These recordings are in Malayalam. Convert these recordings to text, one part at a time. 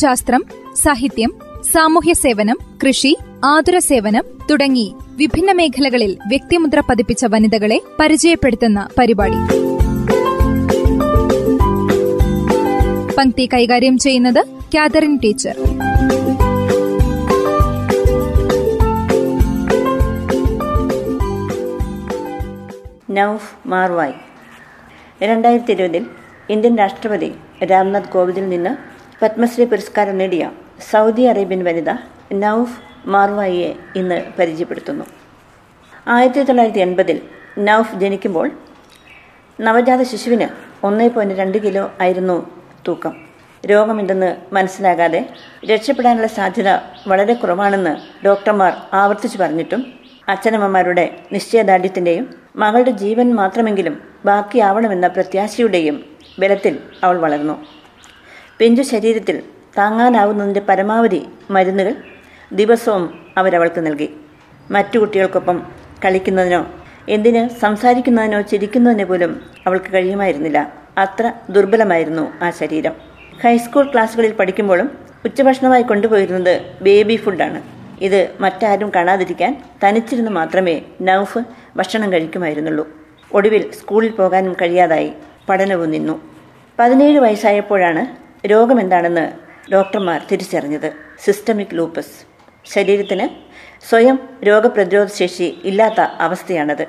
ശാസ്ത്രം, സാഹിത്യം, സാമൂഹ്യ സേവനം, കൃഷി, ആതുര സേവനം തുടങ്ങി വിഭിന്ന മേഖലകളിൽ വ്യക്തിമുദ്ര പതിപ്പിച്ച വനിതകളെ പരിചയപ്പെടുത്തുന്ന പരിപാടി. പംക്തി കൈകാര്യം ചെയ്യുന്നത് Catherine teacher. Nouf Marwai. 2020 Indian രാഷ്ട്രപതി രാംനാഥ് കോവിന്ദിൽ നിന്ന് പത്മശ്രീ പുരസ്കാരം നേടിയ സൗദി അറേബ്യൻ വനിത നൗഫ് മാർവായിയെ ഇന്ന് പരിചയപ്പെടുത്തുന്നു. 1980 നൗഫ് ജനിക്കുമ്പോൾ നവജാത ശിശുവിന് 1.2 കിലോ ആയിരുന്നു തൂക്കം. രോഗമില്ലെന്ന് മനസ്സിലാകാതെ രക്ഷപ്പെടാനുള്ള സാധ്യത വളരെ കുറവാണെന്ന് ഡോക്ടർമാർ ആവർത്തിച്ചു പറഞ്ഞിട്ടും അച്ഛനമ്മമാരുടെ നിശ്ചയദാർഢ്യത്തിൻ്റെയും മകളുടെ ജീവൻ മാത്രമെങ്കിലും ബാക്കിയാവണമെന്ന പ്രത്യാശയുടെയും ബലത്തിൽ അവൾ വളർന്നു. പെഞ്ചു ശരീരത്തിൽ താങ്ങാനാവുന്നതിൻ്റെ പരമാവധി മരുന്നുകൾ ദിവസവും അവരവൾക്ക് നൽകി. മറ്റു കുട്ടികൾക്കൊപ്പം കളിക്കുന്നതിനോ എന്തിന് സംസാരിക്കുന്നതിനോ ചിരിക്കുന്നതിനോ പോലും അവൾക്ക് കഴിയുമായിരുന്നില്ല. അത്ര ദുർബലമായിരുന്നു ആ ശരീരം. ഹൈസ്കൂൾ ക്ലാസ്സുകളിൽ പഠിക്കുമ്പോഴും ഉച്ചഭക്ഷണമായി കൊണ്ടുപോയിരുന്നത് ബേബി ഫുഡാണ്. ഇത് മറ്റാരും കാണാതിരിക്കാൻ തനിച്ചിരുന്ന് മാത്രമേ നൗഫ് ഭക്ഷണം കഴിക്കുമായിരുന്നുള്ളൂ. ഒടുവിൽ സ്കൂളിൽ പോകാനും കഴിയാതായി പഠനവും നിന്നു. 17 വയസ്സായപ്പോഴാണ് രോഗമെന്താണെന്ന് ഡോക്ടർമാർ തിരിച്ചറിഞ്ഞത്. Systemic lupus. ശരീരത്തിന് സ്വയം രോഗപ്രതിരോധ ശേഷി ഇല്ലാത്ത അവസ്ഥയാണത്.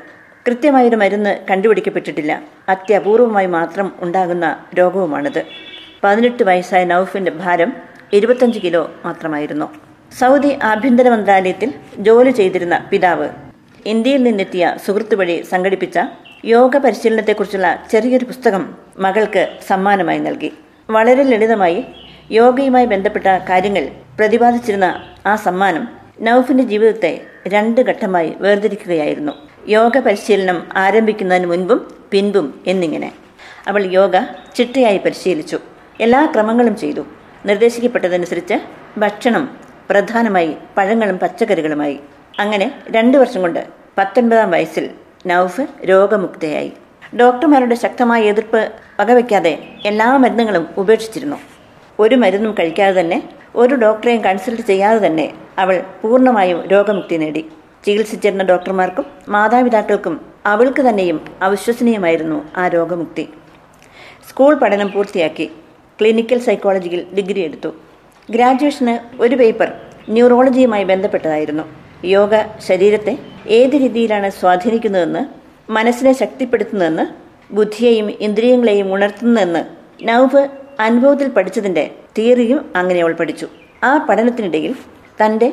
കൃത്യമായൊരു മരുന്ന് കണ്ടുപിടിക്കപ്പെട്ടിട്ടില്ല. അത്യപൂർവമായി മാത്രം ഉണ്ടാകുന്ന രോഗവുമാണിത്. 18 വയസ്സായ നൌഫിൻ്റെ ഭാരം 25 കിലോ മാത്രമായിരുന്നു. സൗദി ആഭ്യന്തര മന്ത്രാലയത്തിൽ ജോലി ചെയ്തിരുന്ന പിതാവ് ഇന്ത്യയിൽ നിന്നെത്തിയ സുഹൃത്ത് വഴി സംഘടിപ്പിച്ച യോഗ പരിശീലനത്തെക്കുറിച്ചുള്ള ചെറിയൊരു പുസ്തകം മകൾക്ക് സമ്മാനമായി നൽകി. വളരെ ലളിതമായി യോഗയുമായി ബന്ധപ്പെട്ട കാര്യങ്ങൾ പ്രതിപാദിച്ചിരുന്ന ആ സമ്മാനം നൌഫിന്റെ ജീവിതത്തെ 2 ഘട്ടമായി വേർതിരിക്കുകയായിരുന്നു. യോഗ പരിശീലനം ആരംഭിക്കുന്നതിന് മുൻപും പിൻപും എന്നിങ്ങനെ. അവൾ യോഗ ചിട്ടയായി പരിശീലിച്ചു. എല്ലാ ക്രമങ്ങളും ചെയ്തു. നിർദ്ദേശിക്കപ്പെട്ടതനുസരിച്ച് ഭക്ഷണം പ്രധാനമായി പഴങ്ങളും പച്ചക്കറികളുമായി. അങ്ങനെ 2 വർഷം കൊണ്ട് 19-ാം വയസ്സിൽ നൌഫ് രോഗമുക്തയായി. ഡോക്ടർമാരുടെ ശക്തമായ എതിർപ്പ് വകവയ്ക്കാതെ എല്ലാ മരുന്നുകളും ഉപേക്ഷിച്ചിരുന്നു. ഒരു മരുന്നും കഴിക്കാതെ തന്നെ, ഒരു ഡോക്ടറെയും കൺസൾട്ട് ചെയ്യാതെ തന്നെ അവൾ പൂർണ്ണമായും രോഗമുക്തി നേടി. ചികിത്സിച്ചിരുന്ന ഡോക്ടർമാർക്കും മാതാപിതാക്കൾക്കും അവൾക്ക് തന്നെയും അവിശ്വസനീയമായിരുന്നു ആ രോഗമുക്തി. സ്കൂൾ പഠനം പൂർത്തിയാക്കി. ക്ലിനിക്കൽ സൈക്കോളജിയിൽ ഡിഗ്രി എടുത്തു. ഗ്രാജുവേഷന് ഒരു പേപ്പർ ന്യൂറോളജിയുമായി ബന്ധപ്പെട്ടതായിരുന്നു. യോഗ ശരീരത്തെ ഏത് രീതിയിലാണ് സ്വാധീനിക്കുന്നതെന്ന്, മനസ്സിനെ ശക്തിപ്പെടുത്തുന്നതെന്ന്, ബുദ്ധിയെയും ഇന്ദ്രിയങ്ങളെയും ഉണർത്തുന്നതെന്ന് നൗഫ് അനുഭവത്തിൽ പഠിച്ചതിൻ്റെ തിയറിയും അങ്ങനെ അവൾ പഠിച്ചു. ആ പഠനത്തിനിടയിൽ തൻ്റെ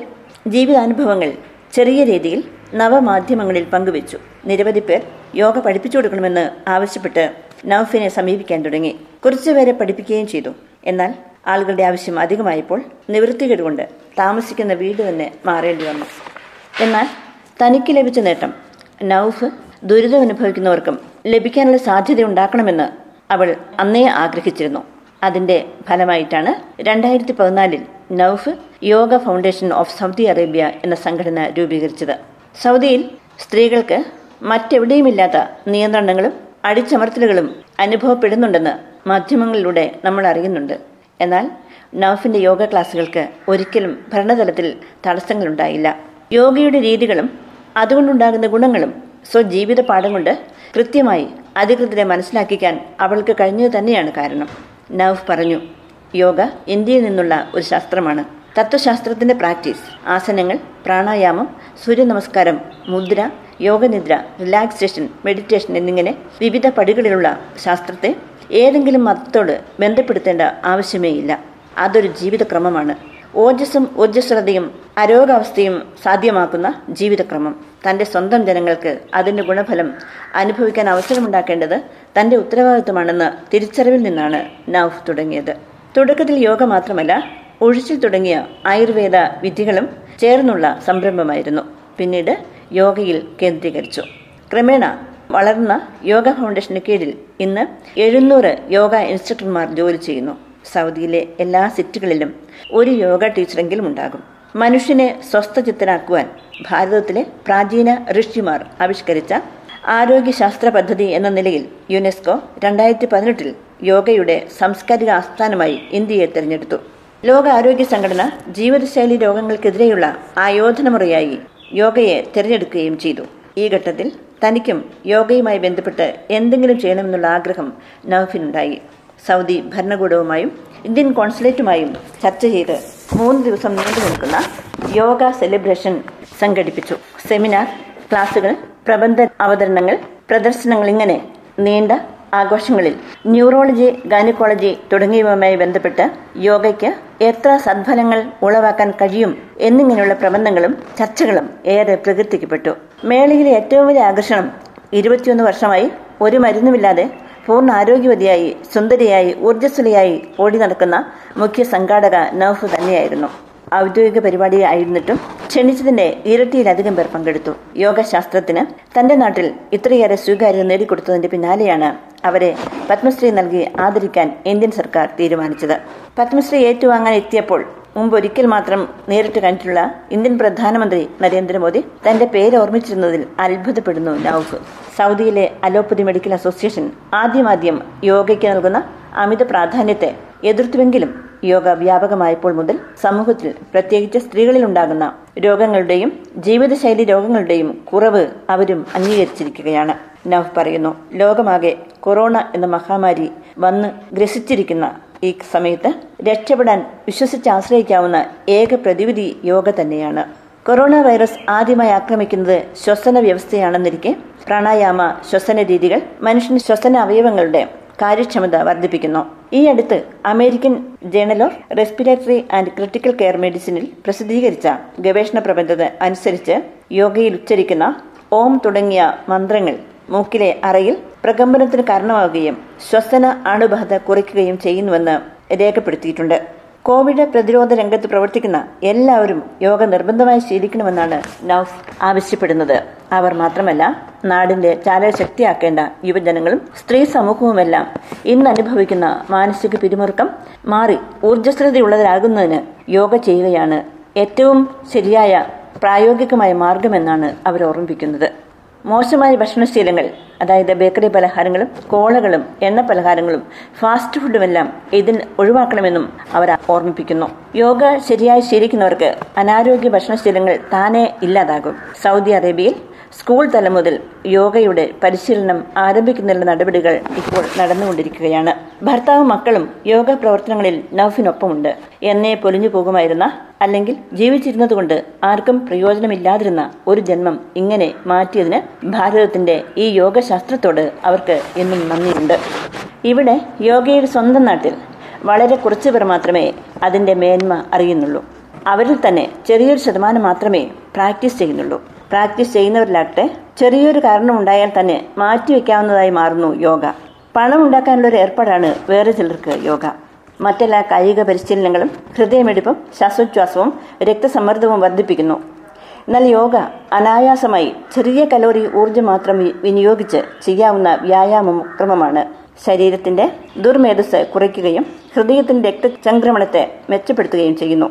ജീവിതാനുഭവങ്ങൾ ചെറിയ രീതിയിൽ നവമാധ്യമങ്ങളിൽ പങ്കുവച്ചു. നിരവധി പേർ യോഗ പഠിപ്പിച്ചു കൊടുക്കണമെന്ന് ആവശ്യപ്പെട്ട് നൗഫിനെ സമീപിക്കാൻ തുടങ്ങി. കുറച്ചുപേരെ പഠിപ്പിക്കുകയും ചെയ്തു. എന്നാൽ ആളുകളുടെ ആവശ്യം അധികമായപ്പോൾ നിവൃത്തികേടുകൊണ്ട് താമസിക്കുന്ന വീട് തന്നെ മാറേണ്ടി വന്നു. എന്നാൽ തനിക്ക് ലഭിച്ച നേട്ടം നൗഫ് ദുരിതമനുഭവിക്കുന്നവർക്കും ലഭിക്കാനുള്ള സാധ്യത ഉണ്ടാക്കണമെന്ന് അവൾ അന്നേ ആഗ്രഹിച്ചിരുന്നു. അതിൻ്റെ ഫലമായിട്ടാണ് 2014 Nouf Yoga Foundation of Saudi Arabia എന്ന സംഘടന രൂപീകരിച്ചത്. സൗദിയിൽ സ്ത്രീകൾക്ക് മറ്റെവിടെയുമില്ലാത്ത നിയന്ത്രണങ്ങളും അടിച്ചമർത്തലുകളും അനുഭവപ്പെടുന്നുണ്ടെന്ന് മാധ്യമങ്ങളിലൂടെ നമ്മൾ അറിയുന്നുണ്ട്. എന്നാൽ നൗഫിൻ്റെ യോഗ ക്ലാസുകൾക്ക് ഒരിക്കലും ഭരണതലത്തിൽ തടസ്സങ്ങളുണ്ടായില്ല. യോഗയുടെ രീതികളും അതുകൊണ്ടുണ്ടാകുന്ന ഗുണങ്ങളും സ്വജീവിത പാഠം കൊണ്ട് കൃത്യമായി അധികൃതരെ മനസ്സിലാക്കിക്കാൻ അവൾക്ക് കഴിഞ്ഞത് തന്നെയാണ് കാരണം. നൗഫ് പറഞ്ഞു, യോഗ ഇന്ത്യയിൽ നിന്നുള്ള ഒരു ശാസ്ത്രമാണ്. തത്വശാസ്ത്രത്തിൻ്റെ പ്രാക്ടീസ്, ആസനങ്ങൾ, പ്രാണായാമം, സൂര്യനമസ്കാരം, മുദ്ര, യോഗനിദ്ര, റിലാക്സേഷൻ, മെഡിറ്റേഷൻ എന്നിങ്ങനെ വിവിധ പടികളിലുള്ള ശാസ്ത്രത്തെ ഏതെങ്കിലും മതത്തോട് ബന്ധപ്പെടുത്തേണ്ട ആവശ്യമേയില്ല. അതൊരു ജീവിതക്രമമാണ്. ഓജസ്സും ഊർജ്ജസ്വലതയും അരോഗാവസ്ഥയും സാധ്യമാക്കുന്ന ജീവിതക്രമം തന്റെ സ്വന്തം ജനങ്ങൾക്ക് അതിന്റെ ഗുണഫലം അനുഭവിക്കാൻ അവസരമുണ്ടാക്കേണ്ടത് തന്റെ ഉത്തരവാദിത്വമാണെന്ന് തിരിച്ചറിവിൽ നിന്നാണ് നൌഫ് തുടങ്ങിയത്. തുടക്കത്തിൽ യോഗ മാത്രമല്ല, ഒഴിച്ചിൽ തുടങ്ങിയ ആയുർവേദ വിധികളും ചേർന്നുള്ള സംരംഭമായിരുന്നു. പിന്നീട് യോഗയിൽ കേന്ദ്രീകരിച്ചു. ക്രമേണ വളർന്ന യോഗ ഫൗണ്ടേഷന് കീഴിൽ ഇന്ന് 700 യോഗ ഇൻസ്ട്രക്ടർമാർ ജോലി ചെയ്യുന്നു. സൗദിയിലെ എല്ലാ സിറ്റികളിലും ഒരു യോഗ ടീച്ചറെങ്കിലും ഉണ്ടാകും. മനുഷ്യനെ സ്വസ്ഥചിത്തനാക്കുവാൻ ഭാരതത്തിലെ പ്രാചീന ഋഷിമാർ ആവിഷ്കരിച്ച ആരോഗ്യശാസ്ത്ര പദ്ധതി എന്ന നിലയിൽ യുനെസ്കോ 2018 യോഗയുടെ സാംസ്കാരിക ആസ്ഥാനമായി ഇന്ത്യയെ തെരഞ്ഞെടുത്തു. ലോകാരോഗ്യ സംഘടന ജീവിതശൈലി രോഗങ്ങൾക്കെതിരെയുള്ള ആയോധന മുറയായി യോഗയെ തിരഞ്ഞെടുക്കുകയും ചെയ്തു. ഈ ഘട്ടത്തിൽ തനിക്കും യോഗയുമായി ബന്ധപ്പെട്ട് എന്തെങ്കിലും ചെയ്യണമെന്നുള്ള ആഗ്രഹം നൌഫിനുണ്ടായി. സൗദി ഭരണകൂടവുമായും ഇന്ത്യൻ കോൺസുലേറ്റുമായും ചർച്ച ചെയ്ത് 3 ദിവസം നീണ്ടു നിൽക്കുന്ന യോഗ സെലിബ്രേഷൻ സംഘടിപ്പിച്ചു. സെമിനാർ, ക്ലാസുകൾ, പ്രബന്ധ അവതരണങ്ങൾ, പ്രദർശനങ്ങൾ, ഇങ്ങനെ നീണ്ട ആഘോഷങ്ങളിൽ ന്യൂറോളജി, ഗൈനക്കോളജി തുടങ്ങിയവയുമായി ബന്ധപ്പെട്ട് യോഗയ്ക്ക് എത്ര സദ്ഫലങ്ങൾ ഉളവാക്കാൻ കഴിയും എന്നിങ്ങനെയുള്ള പ്രബന്ധങ്ങളും ചർച്ചകളും ഏറെ പ്രകീർത്തിക്കപ്പെട്ടു. മേളയിലെ ഏറ്റവും വലിയ ആകർഷണം 21 വർഷമായി ഒരു മരുന്നുമില്ലാതെ പൂർണ്ണ ആരോഗ്യവതിയായി സുന്ദരിയായി ഊർജ്ജസ്വലയായി ഓടി നടക്കുന്ന മുഖ്യ സംഘാടക നൌഫ് തന്നെയായിരുന്നു. ഔദ്യോഗിക പരിപാടിയായിരുന്നിട്ടും ക്ഷണിച്ചതിന്റെ ഇരട്ടിയിലധികം പേർ പങ്കെടുത്തു. യോഗശാസ്ത്രത്തിന് തന്റെ നാട്ടിൽ ഇത്രയേറെ സ്വീകാര്യത നേടിക്കൊടുത്തതിന്റെ പിന്നാലെയാണ് അവരെ പത്മശ്രീ നൽകി ആദരിക്കാൻ ഇന്ത്യൻ സർക്കാർ തീരുമാനിച്ചത്. പത്മശ്രീ ഏറ്റുവാങ്ങാൻ എത്തിയപ്പോൾ മുമ്പൊരിക്കൽ മാത്രം നേരിട്ട് കണ്ടിട്ടുള്ള ഇന്ത്യൻ പ്രധാനമന്ത്രി നരേന്ദ്രമോദി തന്റെ പേര് ഓർമ്മിച്ചിരുന്നതിൽ അത്ഭുതപ്പെടുന്നു നൌഫ്. സൗദിയിലെ അലോപ്പതി മെഡിക്കൽ അസോസിയേഷൻ ആദ്യമാദ്യം യോഗയ്ക്ക് നൽകുന്ന അമിത പ്രാധാന്യത്തെ എതിർത്തുവെങ്കിലും യോഗ വ്യാപകമായപ്പോൾ മുതൽ സമൂഹത്തിൽ പ്രത്യേകിച്ച് സ്ത്രീകളിലുണ്ടാകുന്ന രോഗങ്ങളുടെയും ജീവിതശൈലി രോഗങ്ങളുടെയും കുറവ് അവരും അംഗീകരിച്ചിരിക്കുകയാണ്. നൌഫ് പറയുന്നു, ലോകമാകെ കൊറോണ എന്ന മഹാമാരി വന്ന് ഗ്രസിച്ചിരിക്കുന്ന ഈ സമയത്ത് രക്ഷപ്പെടാൻ വിശ്വസിച്ച് ആശ്രയിക്കാവുന്ന ഏക പ്രതിവിധി യോഗ തന്നെയാണ്. കൊറോണ വൈറസ് ആദ്യമായി ആക്രമിക്കുന്നത് ശ്വസന വ്യവസ്ഥയാണെന്നിരിക്കെ പ്രാണായാമ ശ്വസന രീതികൾ മനുഷ്യന് ശ്വസന അവയവങ്ങളുടെ കാര്യക്ഷമത വർദ്ധിപ്പിക്കുന്നു. ഈ അടുത്ത് American journal of respiratory and critical care മെഡിസിനിൽ പ്രസിദ്ധീകരിച്ച ഗവേഷണ പ്രബന്ധത്തെ അനുസരിച്ച് യോഗയിൽ ഉച്ചരിക്കുന്ന ഓം തുടങ്ങിയ മന്ത്രങ്ങൾ മൂക്കിലെ അറയിൽ പ്രകമ്പനത്തിന് കാരണമാവുകയും ശ്വസന അണുബാധ കുറയ്ക്കുകയും ചെയ്യുന്നുവെന്ന് രേഖപ്പെടുത്തിയിട്ടുണ്ട്. കോവിഡ് പ്രതിരോധ രംഗത്ത് പ്രവർത്തിക്കുന്ന എല്ലാവരും യോഗ നിർബന്ധമായി ശീലിക്കണമെന്നാണ് നൌഫ് ആവശ്യപ്പെടുന്നത്. അവർ മാത്രമല്ല, നാടിന്റെ ചാലകശക്തിയാക്കേണ്ട യുവജനങ്ങളും സ്ത്രീ സമൂഹവുമെല്ലാം ഇന്ന് അനുഭവിക്കുന്ന മാനസിക പിരിമുറുക്കം മാറി ഊർജ്ജസ്വലതയുള്ളവരാകുന്നതിന് യോഗ ചെയ്യുകയാണ് ഏറ്റവും ശരിയായ പ്രായോഗികമായ മാർഗമെന്നാണ് അവർ ഓർമ്മിപ്പിക്കുന്നത്. മോശമായ ഭക്ഷണശീലങ്ങൾ, അതായത് ബേക്കറി പലഹാരങ്ങളും കോളകളും എണ്ണ പലഹാരങ്ങളും ഫാസ്റ്റ് ഫുഡുമെല്ലാം ഇതിൽ ഒഴിവാക്കണമെന്നും അവർ ഓർമ്മിപ്പിക്കുന്നു. യോഗ ശരിയായി ശീലിക്കുന്നവർക്ക് അനാരോഗ്യ ഭക്ഷണശീലങ്ങൾ താനേ ഇല്ലാതാകും. സൗദി അറേബ്യയിൽ സ്കൂൾ തലം മുതൽ യോഗയുടെ പരിശീലനം ആരംഭിക്കുന്നതിനുള്ള നടപടികൾ ഇപ്പോൾ നടന്നുകൊണ്ടിരിക്കുകയാണ്. ഭർത്താവും മക്കളും യോഗ പ്രവർത്തനങ്ങളിൽ നൌഫിനൊപ്പമുണ്ട്. എന്നേ പൊലിഞ്ഞു പോകുമായിരുന്ന, അല്ലെങ്കിൽ ജീവിച്ചിരുന്നതുകൊണ്ട് ആർക്കും പ്രയോജനമില്ലാതിരുന്ന ഒരു ജന്മം ഇങ്ങനെ മാറ്റിയതിന് ഭാരതത്തിന്റെ ഈ യോഗശാസ്ത്രത്തോട് അവർക്ക് എന്നും നന്ദിയുണ്ട്. ഇവിടെ യോഗയുടെ സ്വന്തം നാട്ടിൽ വളരെ കുറച്ചു പേർ മാത്രമേ അതിന്റെ മേന്മ അറിയുന്നുള്ളൂ. അവരിൽ തന്നെ ചെറിയൊരു ശതമാനം മാത്രമേ പ്രാക്ടീസ് ചെയ്യുന്നുള്ളൂ. പ്രാക്ടീസ് ചെയ്യുന്നവരിലാകട്ടെ ചെറിയൊരു കാരണമുണ്ടായാൽ തന്നെ മാറ്റിവെക്കാവുന്നതായി മാറുന്നു യോഗ. പണം ഉണ്ടാക്കാനുള്ള ഒരു ഏർപ്പാടാണ് വേറെ ചിലർക്ക് യോഗ. മറ്റെല്ലാ കായിക പരിശീലനങ്ങളും ഹൃദയമിടിപ്പും ശ്വാസോച്ഛ്വാസവും രക്തസമ്മർദ്ദവും വർദ്ധിപ്പിക്കുന്നു. എന്നാൽ യോഗ അനായാസമായി ചെറിയ കലോറി ഊർജ്ജം മാത്രം വിനിയോഗിച്ച് ചെയ്യാവുന്ന വ്യായാമ ക്രമമാണ്. ശരീരത്തിന്റെ ദുർമേധസ് കുറയ്ക്കുകയും ഹൃദയത്തിന്റെ രക്തചംക്രമണത്തെ മെച്ചപ്പെടുത്തുകയും ചെയ്യുന്നു.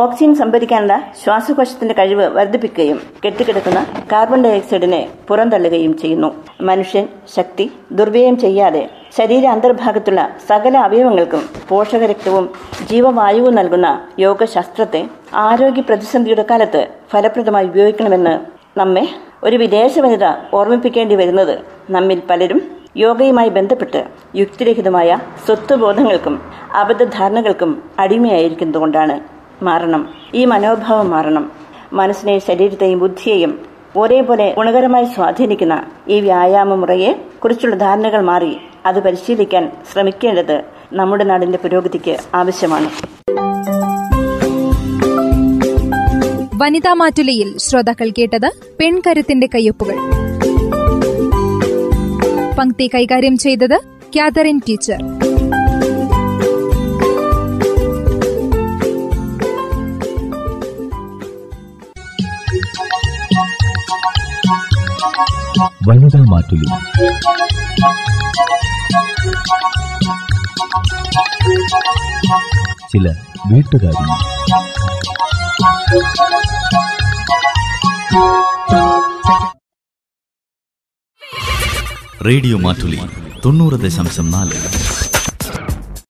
ഓക്സിജൻ സംഭരിക്കാനുള്ള ശ്വാസകോശത്തിന്റെ കഴിവ് വർദ്ധിപ്പിക്കുകയും കെട്ടിക്കിടക്കുന്ന കാർബൺ ഡയോക്സൈഡിനെ പുറന്തള്ളുകയും ചെയ്യുന്നു. മനുഷ്യൻ ശക്തി ദുർവ്യയം ചെയ്യാതെ ശരീര അന്തർഭാഗത്തുള്ള സകല അവയവങ്ങൾക്കും പോഷകരക്തവും ജീവവായുവും നൽകുന്ന യോഗശാസ്ത്രത്തെ ആരോഗ്യ പ്രതിസന്ധിയുടെ കാലത്ത് ഫലപ്രദമായി ഉപയോഗിക്കണമെന്ന് നമ്മെ ഒരു വിദേശ വനിത ഓർമ്മിപ്പിക്കേണ്ടി വരുന്നത് നമ്മിൽ പലരും യോഗയുമായി ബന്ധപ്പെട്ട് യുക്തിരഹിതമായ സ്വത്വബോധങ്ങൾക്കും അബദ്ധധാരണകൾക്കും അടിമയായിരിക്കുന്നതുകൊണ്ടാണ്. മാറണം, ഈ മനോഭാവം മാറണം. മനസ്സിനെയും ശരീരത്തെയും ബുദ്ധിയെയും ഒരേപോലെ ഗുണകരമായി സ്വാധീനിക്കുന്ന ഈ വ്യായാമ മുറയെ കുറിച്ചുള്ള ധാരണകൾ മാറി അത് പരിശീലിക്കാൻ ശ്രമിക്കേണ്ടത് നമ്മുടെ നാടിന്റെ പുരോഗതിക്ക് ആവശ്യമാണ്. വനിതാ മാറ്റുലയിൽ ശ്രോതാക്കൾ കേട്ടത് പെൺകരുത്തിന്റെ കയ്യൊപ്പുകൾ. പങ്ക്തി കൈകാര്യം ചെയ്തത് കാതറിൻ ടീച്ചർ. വനിതാ മാറ്റുലി ചില വീട്ടുകാരി. റേഡിയോ മാറ്റുലി 90.4.